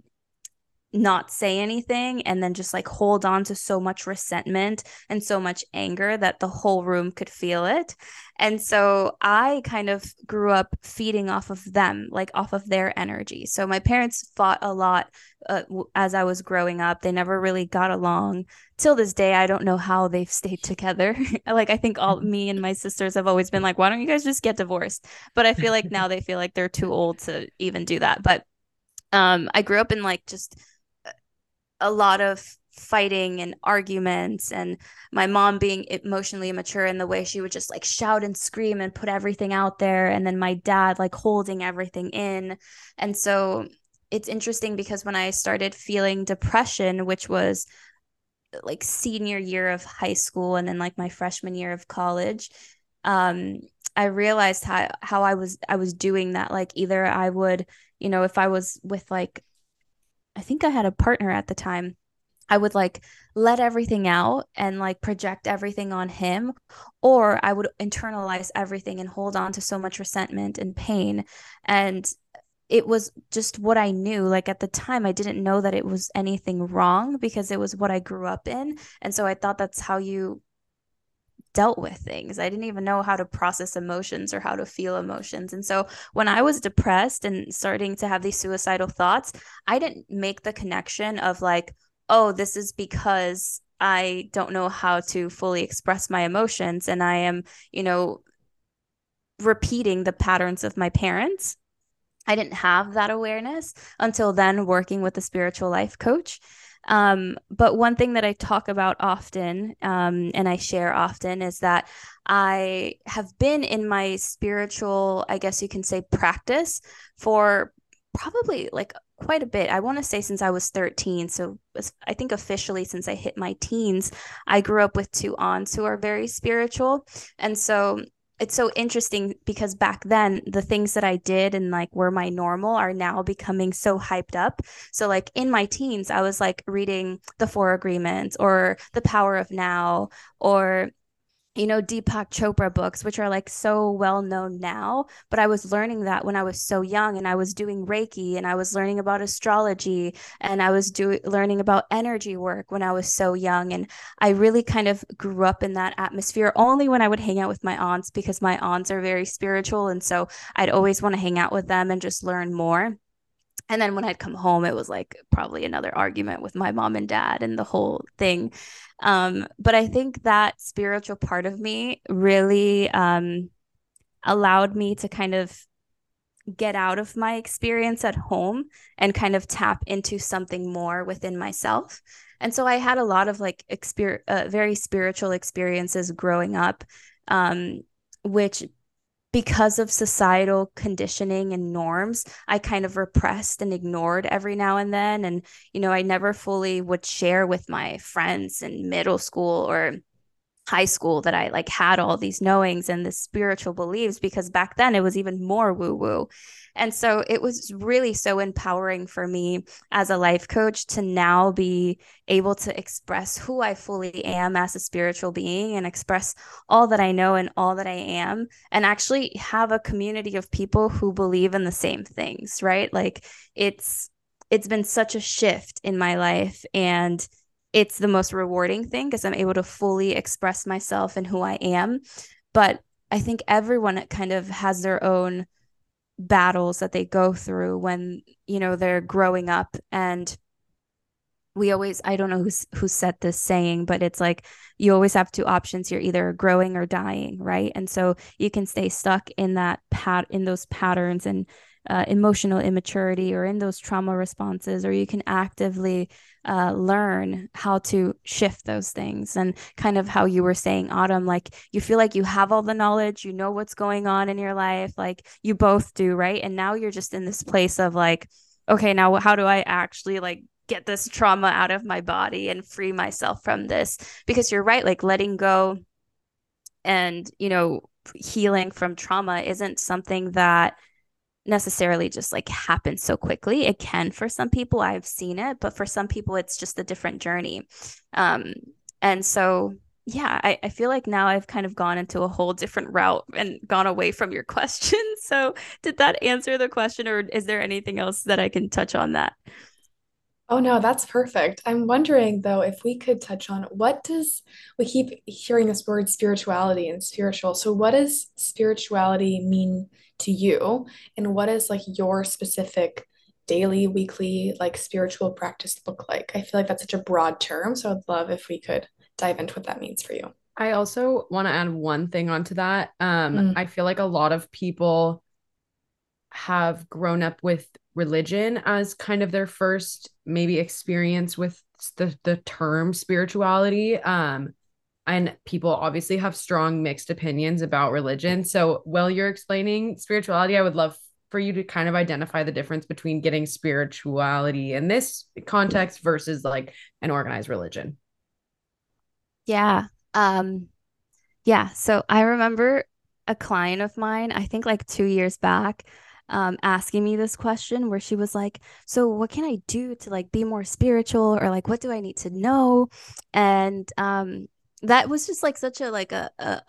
not say anything, and then just like hold on to so much resentment and so much anger that the whole room could feel it. And so I kind of grew up feeding off of them, like off of their energy. So my parents fought a lot uh, as I was growing up. They never really got along. Till this day, I don't know how they've stayed together. Like, I think all me and my sisters have always been like, why don't you guys just get divorced? But I feel like now they feel like they're too old to even do that. But um, I grew up in like just a lot of fighting and arguments, and my mom being emotionally immature in the way she would just like shout and scream and put everything out there. And then my dad like holding everything in. And so it's interesting because when I started feeling depression, which was like senior year of high school and then like my freshman year of college, um, I realized how, how I was, I was doing that. Like either I would, you know, if I was with like, I think I had a partner at the time, I would like let everything out and like project everything on him, or I would internalize everything and hold on to so much resentment and pain. And it was just what I knew. Like at the time, I didn't know that it was anything wrong because it was what I grew up in. And so I thought that's how you dealt with things. I didn't even know how to process emotions or how to feel emotions. And so when I was depressed and starting to have these suicidal thoughts, I didn't make the connection of like, oh, this is because I don't know how to fully express my emotions and I am, you know, repeating the patterns of my parents. I didn't have that awareness until then working with a spiritual life coach. Um, but one thing that I talk about often um, and I share often is that I have been in my spiritual, I guess you can say, practice for probably like quite a bit. I want to say since I was thirteen. So I think officially since I hit my teens, I grew up with two aunts who are very spiritual. And so it's so interesting because back then the things that I did and like were my normal are now becoming so hyped up. So like in my teens, I was like reading The Four Agreements or The Power of Now, or, you know, Deepak Chopra books, which are like so well known now, but I was learning that when I was so young, and I was doing Reiki, and I was learning about astrology, and I was doing learning about energy work when I was so young. And I really kind of grew up in that atmosphere only when I would hang out with my aunts, because my aunts are very spiritual. And so I'd always want to hang out with them and just learn more. And then when I'd come home, it was like probably another argument with my mom and dad and the whole thing. Um, but I think that spiritual part of me really um, allowed me to kind of get out of my experience at home and kind of tap into something more within myself. And so I had a lot of like exper- uh, very spiritual experiences growing up, um, which because of societal conditioning and norms, I kind of repressed and ignored every now and then. And, you know, I never fully would share with my friends in middle school or high school that I like had all these knowings and the spiritual beliefs, because back then it was even more woo-woo. And so it was really so empowering for me as a life coach to now be able to express who I fully am as a spiritual being and express all that I know and all that I am, and actually have a community of people who believe in the same things, right? Like it's, it's been such a shift in my life, and it's the most rewarding thing because I'm able to fully express myself and who I am. But I think everyone kind of has their own battles that they go through when, you know, they're growing up. And we always, I don't know who's, who said this saying, but it's like, you always have two options. You're either growing or dying, right? And so you can stay stuck in that pat in those patterns and Uh, emotional immaturity or in those trauma responses, or you can actively uh, learn how to shift those things. And kind of how you were saying, Autumn, like you feel like you have all the knowledge, you know what's going on in your life, like you both do, right? And now you're just in this place of like, okay, now how do I actually like get this trauma out of my body and free myself from this? Because you're right, like letting go and, you know, healing from trauma isn't something that necessarily just like happens so quickly. It can for some people, I've seen it, but for some people it's just a different journey. Um, and so, yeah, I, I feel like now I've kind of gone into a whole different route and gone away from your question. So did that answer the question, or is there anything else that I can touch on that? Oh no, that's perfect. I'm wondering though, if we could touch on what does, we keep hearing this word spirituality and spiritual. So what does spirituality mean to you? And what is like your specific daily, weekly, like spiritual practice look like? I feel like that's such a broad term. So I'd love if we could dive into what that means for you. I also want to add one thing onto that. Um, mm. I feel like a lot of people have grown up with religion as kind of their first maybe experience with the, the term spirituality. Um, and people obviously have strong mixed opinions about religion. So while you're explaining spirituality, I would love for you to kind of identify the difference between getting spirituality in this context versus like an organized religion. Yeah. Um, yeah. So I remember a client of mine, I think like two years back, Um, asking me this question where she was like, so what can I do to like be more spiritual, or like what do I need to know? And um, that was just like such a like a, a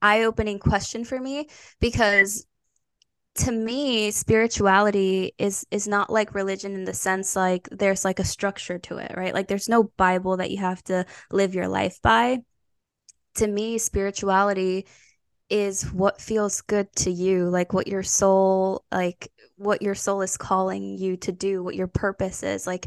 eye-opening question for me, because to me spirituality is is not like religion in the sense like there's like a structure to it, right? Like there's no Bible that you have to live your life by. To me, spirituality is what feels good to you, like what your soul, like what your soul is calling you to do, what your purpose is. Like,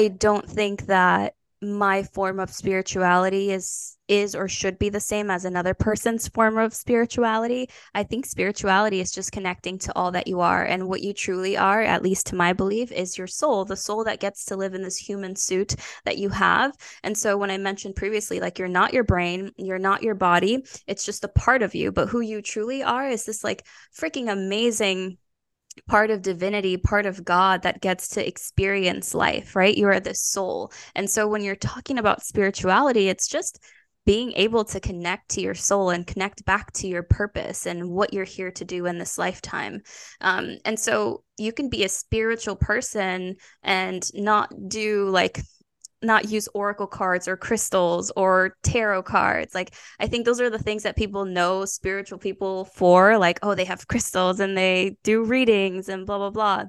I don't think that my form of spirituality is, is or should be the same as another person's form of spirituality. I think spirituality is just connecting to all that you are, and what you truly are, at least to my belief, is your soul, the soul that gets to live in this human suit that you have. And so when I mentioned previously, like you're not your brain, you're not your body, it's just a part of you, but who you truly are is this like freaking amazing part of divinity, part of God that gets to experience life, right? You are this soul. And so when you're talking about spirituality, it's just being able to connect to your soul and connect back to your purpose and what you're here to do in this lifetime. Um, and so you can be a spiritual person and not do like, not use oracle cards or crystals or tarot cards. Like, I think those are the things that people know spiritual people for, like, oh, they have crystals and they do readings and blah, blah, blah.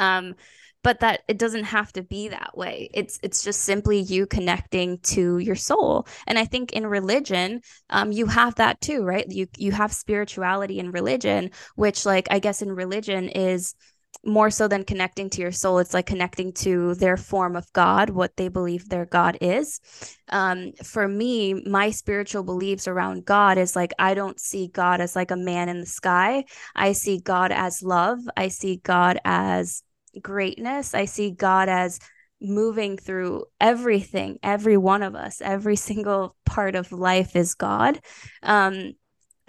Um, but that it doesn't have to be that way. It's it's just simply you connecting to your soul. And I think in religion, um, you have that too, right? You you have spirituality in religion, which like I guess in religion is more so than connecting to your soul. It's like connecting to their form of God, what they believe their God is. Um, for me, my spiritual beliefs around God is like, I don't see God as like a man in the sky. I see God as love. I see God as greatness. I see God as moving through everything, every one of us, every single part of life is God. Um,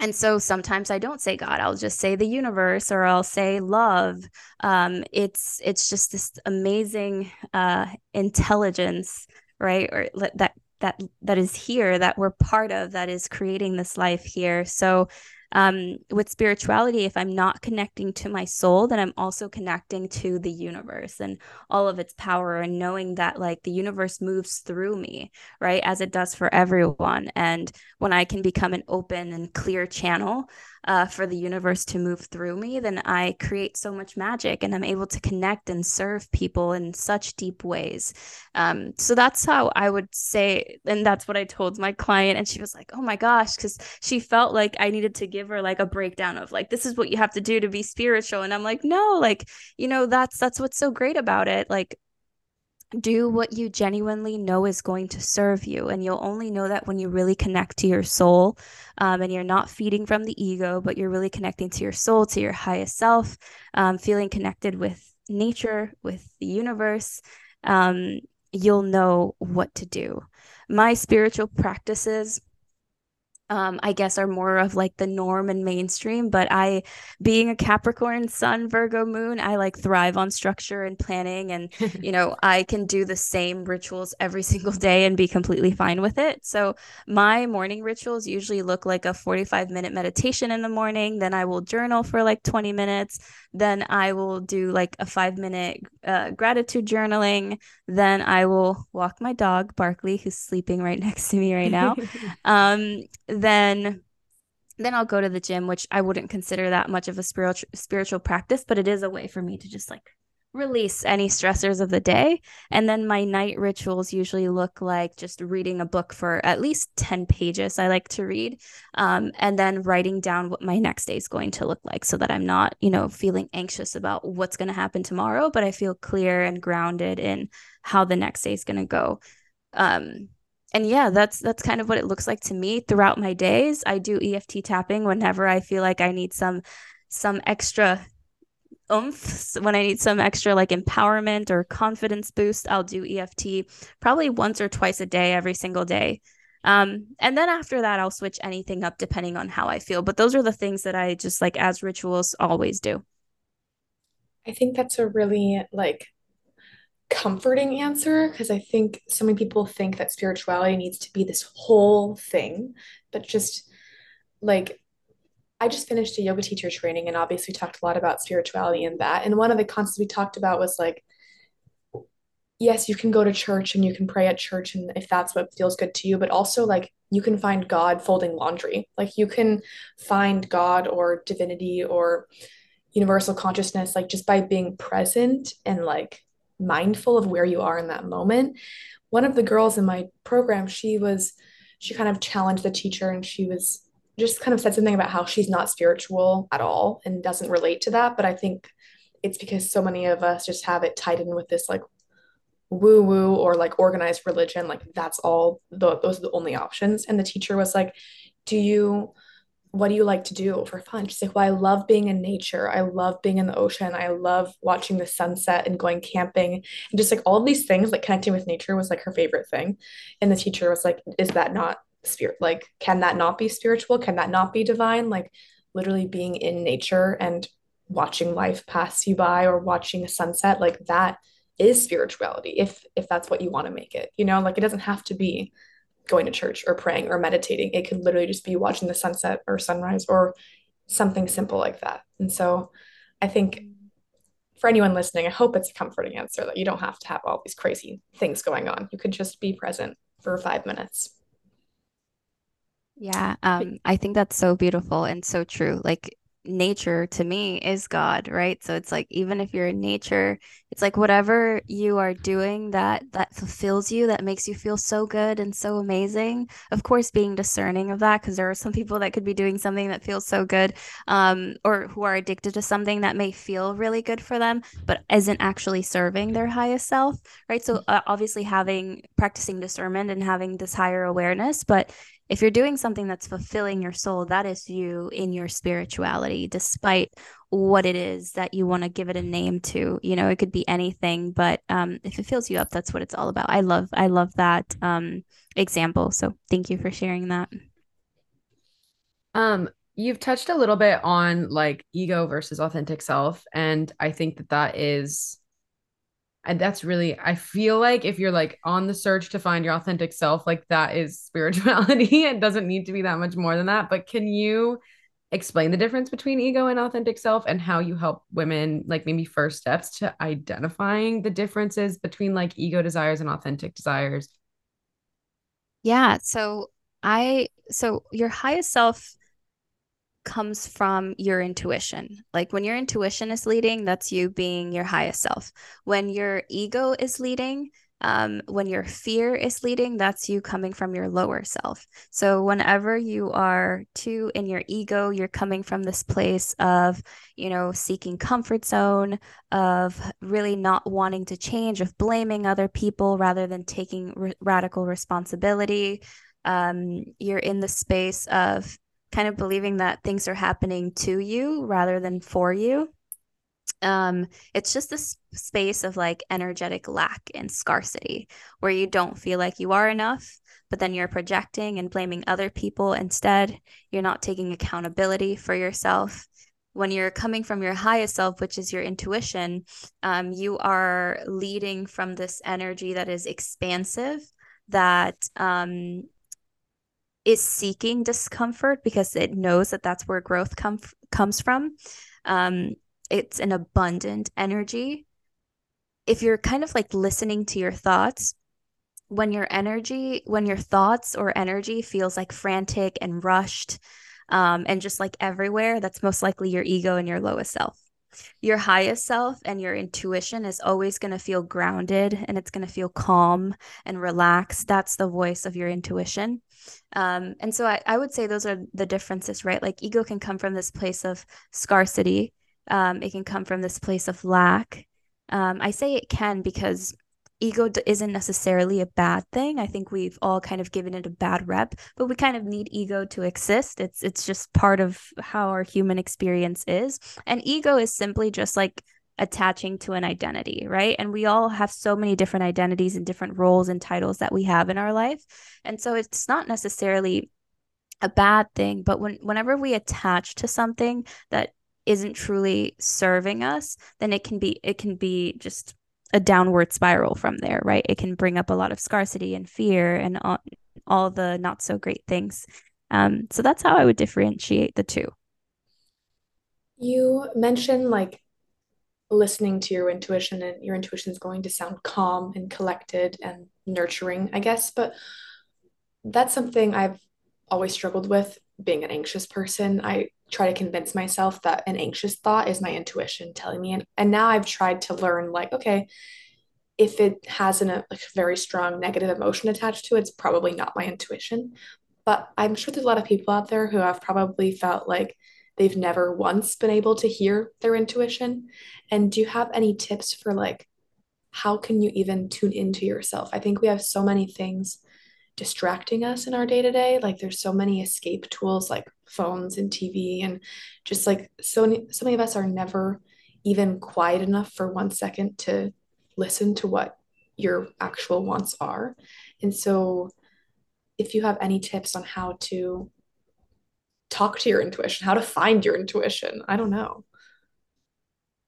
and so sometimes I don't say God, I'll just say the universe, or I'll say love. Um, it's, it's just this amazing uh, intelligence, right? Or that that that is here, that we're part of, that is creating this life here. So um, with spirituality, if I'm not connecting to my soul, then I'm also connecting to the universe and all of its power, and knowing that like the universe moves through me, right, as it does for everyone. And when I can become an open and clear channel uh, for the universe to move through me, then I create so much magic, and I'm able to connect and serve people in such deep ways. Um, so that's how I would say, and that's what I told my client, and she was like, oh my gosh, because she felt like I needed to give her like a breakdown of like, this is what you have to do to be spiritual. And I'm like, no, like, you know, that's that's what's so great about it. Like, do what you genuinely know is going to serve you, and you'll only know that when you really connect to your soul, um, and you're not feeding from the ego, but you're really connecting to your soul, to your highest self, um, feeling connected with nature, with the universe. Um, you'll know what to do. My spiritual practices, Um, I guess, are more of like the norm and mainstream, but I, being a Capricorn sun, Virgo moon, I like thrive on structure and planning, and, you know, I can do the same rituals every single day and be completely fine with it. So my morning rituals usually look like a forty-five minute meditation in the morning. Then I will journal for like twenty minutes. Then I will do like a five minute uh, gratitude journaling. Then I will walk my dog, Barkley, who's sleeping right next to me right now. Um, Then, then I'll go to the gym, which I wouldn't consider that much of a spiritual spiritual practice, but it is a way for me to just like release any stressors of the day. And then my night rituals usually look like just reading a book for at least ten pages. I like to read, um, and then writing down what my next day is going to look like, so that I'm not, you know, feeling anxious about what's going to happen tomorrow, but I feel clear and grounded in how the next day is going to go. Um, And yeah, that's that's kind of what it looks like to me throughout my days. I do E F T tapping whenever I feel like I need some some extra oomph, when I need some extra like empowerment or confidence boost. I'll do E F T probably once or twice a day, every single day. Um, and then after that, I'll switch anything up depending on how I feel. But those are the things that I just like as rituals always do. I think that's a really like comforting answer, because I think so many people think that spirituality needs to be this whole thing, but just like, I just finished a yoga teacher training, and obviously talked a lot about spirituality in that. And one of the concepts we talked about was like, yes, you can go to church and you can pray at church, and if that's what feels good to you, but also like you can find God folding laundry. Like you can find God or divinity or universal consciousness, like just by being present and like mindful of where you are in that moment. One of the girls in my program, she was, she kind of challenged the teacher, and she was just kind of said something about how she's not spiritual at all and doesn't relate to that. But I think it's because so many of us just have it tied in with this like woo woo or like organized religion. Like that's all the, those are the only options. And the teacher was like, do you, what do you like to do for fun? She's like, well, I love being in nature. I love being in the ocean. I love watching the sunset and going camping. And just like all of these things, like connecting with nature was like her favorite thing. And the teacher was like, is that not spirit? Like, can that not be spiritual? Can that not be divine? Like literally being in nature and watching life pass you by or watching a sunset, like that is spirituality. If, if that's what you want to make it, you know, like it doesn't have to be going to church or praying or meditating. It could literally just be watching the sunset or sunrise or something simple like that. And so I think for anyone listening, I hope it's a comforting answer that you don't have to have all these crazy things going on. You could just be present for five minutes. Yeah. Um, I think that's so beautiful and so true. Like nature to me is God, right? So it's like, even if you're in nature, it's like whatever you are doing that that fulfills you, that makes you feel so good and so amazing. Of course, being discerning of that, because there are some people that could be doing something that feels so good, um, or who are addicted to something that may feel really good for them, but isn't actually serving their highest self, right? So uh, obviously having, practicing discernment and having this higher awareness, but if you're doing something that's fulfilling your soul, that is you in your spirituality, despite what it is that you want to give it a name to. You know, it could be anything, but um, if it fills you up, that's what it's all about. I love, I love that um, example. So thank you for sharing that. Um, you've touched a little bit on like ego versus authentic self. And I think that that is And that's really, I feel like if you're like on the search to find your authentic self, like that is spirituality. It doesn't need to be that much more than that. But can you explain the difference between ego and authentic self and how you help women, like maybe first steps to identifying the differences between like ego desires and authentic desires? Yeah. So I, so your highest self comes from your intuition. Like when your intuition is leading, that's you being your highest self. When your ego is leading, um, when your fear is leading, that's you coming from your lower self. So whenever you are too in your ego, you're coming from this place of, you know, seeking comfort zone, of really not wanting to change, of blaming other people rather than taking r- radical responsibility. Um, you're in the space of kind of believing that things are happening to you rather than for you. Um, it's just this space of like energetic lack and scarcity where you don't feel like you are enough, but then you're projecting and blaming other people instead. You're not taking accountability for yourself. When you're coming from your highest self, which is your intuition, um, you are leading from this energy that is expansive, that um, is seeking discomfort because it knows that that's where growth com- comes from. Um, it's an abundant energy. If you're kind of like listening to your thoughts, when your energy, when your thoughts or energy feels like frantic and rushed um, and just like everywhere, that's most likely your ego and your lowest self. Your highest self and your intuition is always going to feel grounded, and it's going to feel calm and relaxed. That's the voice of your intuition. Um, and so I, I would say those are the differences, right? Like ego can come from this place of scarcity. Um, it can come from this place of lack. Um, I say it can because ego d- isn't necessarily a bad thing. I think we've all kind of given it a bad rep, but we kind of need ego to exist. It's it's just part of how our human experience is. And ego is simply just like attaching to an identity, right? And we all have so many different identities and different roles and titles that we have in our life. And so it's not necessarily a bad thing, but when whenever we attach to something that isn't truly serving us, then it can be it can be just a downward spiral from there, right? It can bring up a lot of scarcity and fear and all, all the not so great things. Um, so that's how I would differentiate the two. You mentioned like listening to your intuition, and your intuition is going to sound calm and collected and nurturing, I guess, but that's something I've always struggled with being an anxious person. I try to convince myself that an anxious thought is my intuition telling me. And, and now I've tried to learn like, okay, if it has an, a very strong negative emotion attached to it, it's probably not my intuition. But I'm sure there's a lot of people out there who have probably felt like they've never once been able to hear their intuition. And do you have any tips for like, how can you even tune into yourself? I think we have so many things distracting us in our day-to-day. Like there's so many escape tools like phones and T V, and just like so so many of us are never even quiet enough for one second to listen to what your actual wants are. And so if you have any tips on how to talk to your intuition, how to find your intuition, I don't know.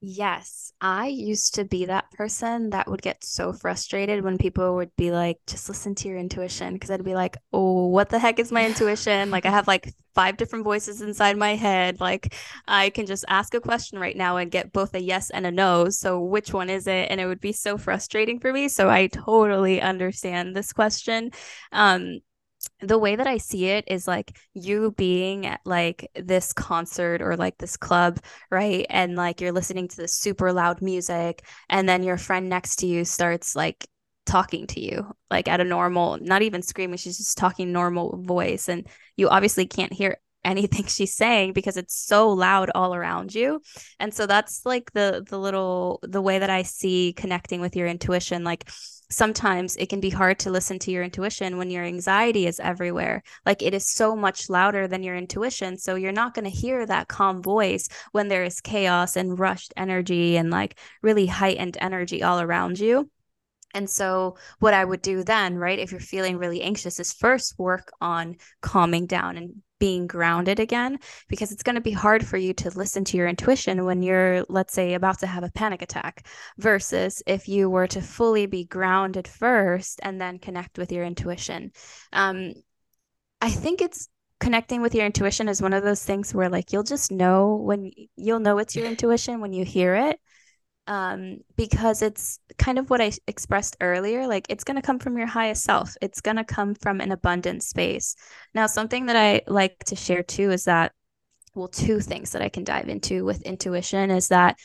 Yes, I used to be that person that would get so frustrated when people would be like, just listen to your intuition, because I'd be like, oh, what the heck is my intuition? Like I have like five different voices inside my head. Like I can just ask a question right now and get both a yes and a no. So which one is it? And it would be so frustrating for me. So I totally understand this question. Um, the way that I see it is like you being at like this concert or like this club, right? And like you're listening to this super loud music, and then your friend next to you starts like talking to you, like at a normal, not even screaming, she's just talking normal voice. And you obviously can't hear anything she's saying because it's so loud all around you. And so that's like the the little, the way that I see connecting with your intuition. Like sometimes it can be hard to listen to your intuition when your anxiety is everywhere. Like it is so much louder than your intuition. So you're not going to hear that calm voice when there is chaos and rushed energy and like really heightened energy all around you. And so what I would do then, right, if you're feeling really anxious, is first work on calming down and being grounded again, because it's going to be hard for you to listen to your intuition when you're, let's say, about to have a panic attack, versus if you were to fully be grounded first and then connect with your intuition. Um, I think it's connecting with your intuition is one of those things where, like, you'll just know when you'll know it's your intuition when you hear it. Um, because it's kind of what I expressed earlier, like it's going to come from your highest self. It's going to come from an abundant space. Now, something that I like to share too is that, well, two things that I can dive into with intuition is that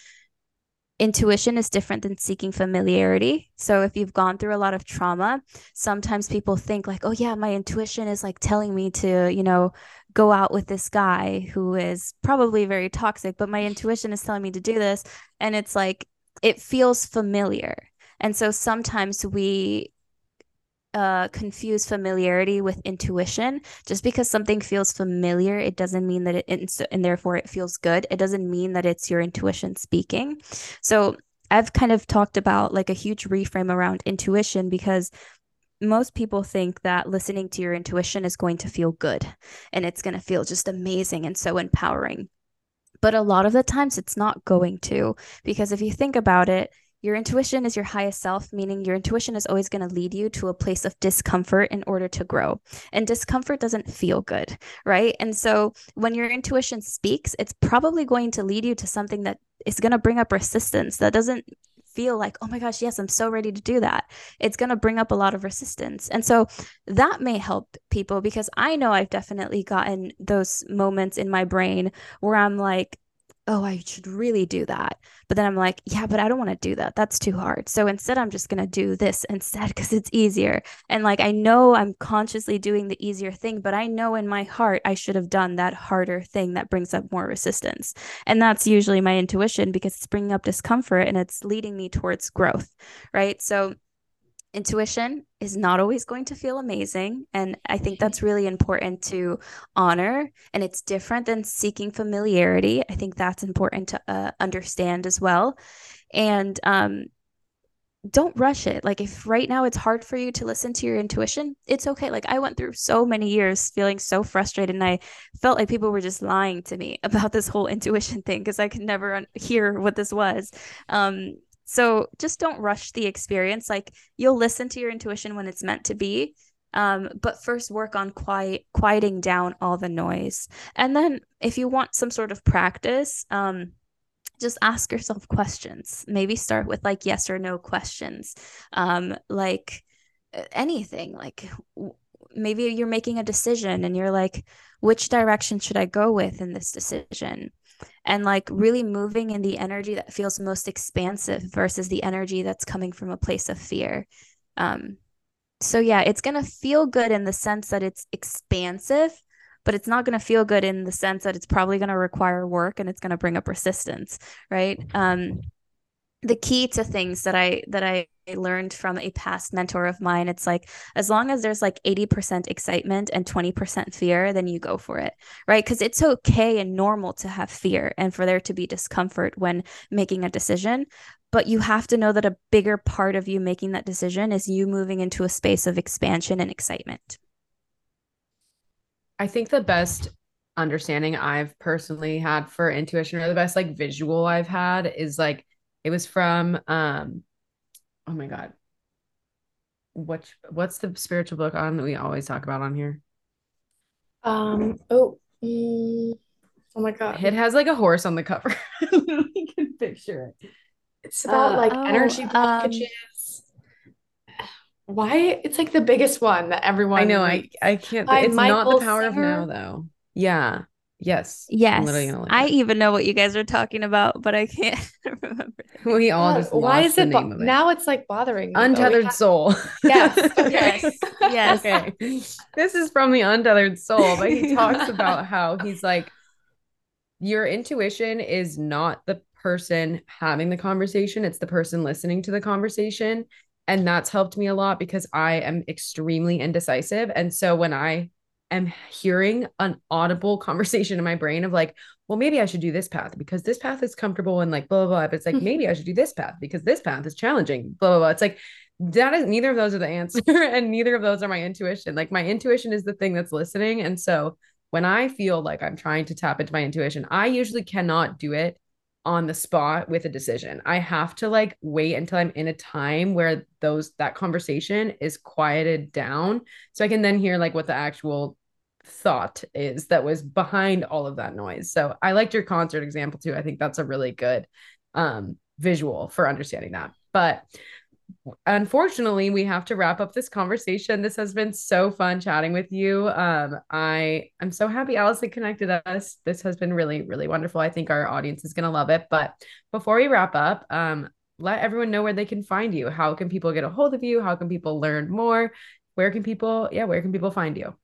intuition is different than seeking familiarity. So if you've gone through a lot of trauma, sometimes people think like, oh yeah, my intuition is like telling me to, you know, go out with this guy who is probably very toxic, but my intuition is telling me to do this. And it's like, it feels familiar. And so sometimes we uh, confuse familiarity with intuition. Just because something feels familiar, it doesn't mean that it, and therefore it feels good. It doesn't mean that it's your intuition speaking. So I've kind of talked about like a huge reframe around intuition, because most people think that listening to your intuition is going to feel good and it's going to feel just amazing and so empowering. But a lot of the times it's not going to, because if you think about it, your intuition is your highest self, meaning your intuition is always going to lead you to a place of discomfort in order to grow. And discomfort doesn't feel good, right? And so when your intuition speaks, it's probably going to lead you to something that is going to bring up resistance that doesn't feel like, oh my gosh, yes, I'm so ready to do that. It's going to bring up a lot of resistance. And so that may help people, because I know I've definitely gotten those moments in my brain where I'm like, oh, I should really do that. But then I'm like, yeah, but I don't want to do that. That's too hard. So instead, I'm just going to do this instead because it's easier. And like, I know I'm consciously doing the easier thing, but I know in my heart, I should have done that harder thing that brings up more resistance. And that's usually my intuition, because it's bringing up discomfort and it's leading me towards growth, right? So intuition is not always going to feel amazing. And I think that's really important to honor. And it's different than seeking familiarity. I think that's important to uh, understand as well. And um, don't rush it. Like if right now it's hard for you to listen to your intuition, it's okay. Like I went through so many years feeling so frustrated, and I felt like people were just lying to me about this whole intuition thing, because I could never un- hear what this was. Um, So just don't rush the experience. Like you'll listen to your intuition when it's meant to be. Um, but first work on quiet, quieting down all the noise. And then if you want some sort of practice, um, just ask yourself questions. Maybe start with like yes or no questions, um, like anything, like w- maybe you're making a decision and you're like, which direction should I go with in this decision? And like really moving in the energy that feels most expansive versus the energy that's coming from a place of fear. Um, so yeah, it's going to feel good in the sense that it's expansive, but it's not going to feel good in the sense that it's probably going to require work and it's going to bring up resistance, right? Um, the key to things that I, that I learned from a past mentor of mine, it's like, as long as there's like eighty percent excitement and twenty percent fear, then you go for it, right? Because it's okay and normal to have fear and for there to be discomfort when making a decision. But you have to know that a bigger part of you making that decision is you moving into a space of expansion and excitement. I think the best understanding I've personally had for intuition, or the best like visual I've had, is like, it was from, um, oh my God, what, what's the spiritual book on that we always talk about on here? Um, oh, mm, oh my God. It has like a horse on the cover. You can picture it. It's about uh, like oh, energy blockages. Um, Why? It's like the biggest one that everyone. I know. I, I can't. It's Michael not The Power Singer. Of Now though. Yeah. Yes. Yes. I it. even know what you guys are talking about, but I can't remember. We all God, just lost why is the it, bo- name of it. Now it's like bothering me. Untethered have- Soul. Yes. Okay. Yes. Yes. Okay. This is from The Untethered Soul, but he talks about how he's like, your intuition is not the person having the conversation. It's the person listening to the conversation. And that's helped me a lot, because I am extremely indecisive. And so when I I'm hearing an audible conversation in my brain of like, well, maybe I should do this path because this path is comfortable and like blah, blah, blah. But it's like, maybe I should do this path because this path is challenging, blah, blah, blah. It's like, that is, neither of those are the answer. And neither of those are my intuition. Like my intuition is the thing that's listening. And so when I feel like I'm trying to tap into my intuition, I usually cannot do it on the spot with a decision. I have to like wait until I'm in a time where those, that conversation is quieted down. So I can then hear like what the actual thought is that was behind all of that noise. So I liked your concert example too. I think that's a really good um, visual for understanding that. But unfortunately, we have to wrap up this conversation. This has been so fun chatting with you. Um, I am so happy Alison connected us. This has been really, really wonderful. I think our audience is going to love it. But before we wrap up, um, let everyone know where they can find you. How can people get a hold of you? How can people learn more? Where can people, yeah, where can people find you?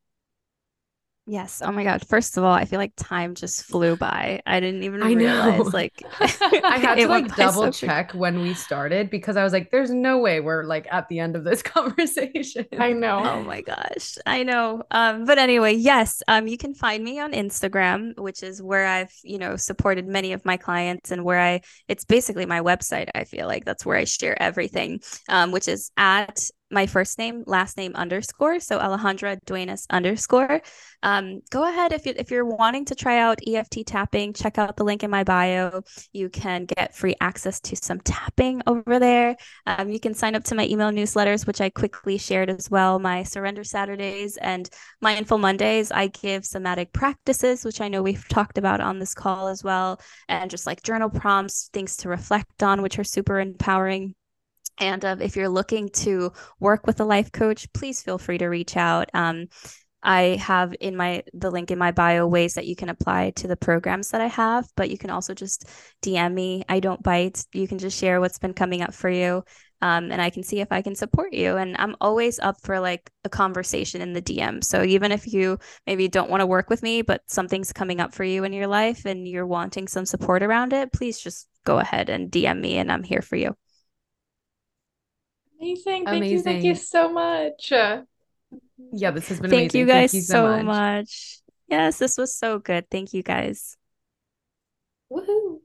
Yes. Oh my God. First of all, I feel like time just flew by. I didn't even I realize know. like I had to like double check so when we started, because I was like, there's no way we're like at the end of this conversation. I know. Oh my gosh. I know. Um, but anyway, yes, um, you can find me on Instagram, which is where I've, you know, supported many of my clients, and where I, it's basically my website. I feel like that's where I share everything, um, which is at my first name, last name, underscore. So Alejandra Dueñas underscore. Um, go ahead. If, you, if you're wanting to try out E F T tapping, check out the link in my bio. You can get free access to some tapping over there. Um, you can sign up to my email newsletters, which I quickly shared as well. My Surrender Saturdays and Mindful Mondays, I give somatic practices, which I know we've talked about on this call as well. And just like journal prompts, things to reflect on, which are super empowering. And uh, if you're looking to work with a life coach, please feel free to reach out. Um, I have in my the link in my bio ways that you can apply to the programs that I have, but you can also just D M me. I don't bite. You can just share what's been coming up for you. Um, and I can see if I can support you. And I'm always up for like a conversation in the D M. So even if you maybe don't want to work with me, but something's coming up for you in your life and you're wanting some support around it, please just go ahead and D M me, and I'm here for you. Amazing. Thank amazing. you. Thank you so much. Yeah, this has been thank amazing. Thank you guys thank you so, so much. much. Yes, this was so good. Thank you guys. Woohoo.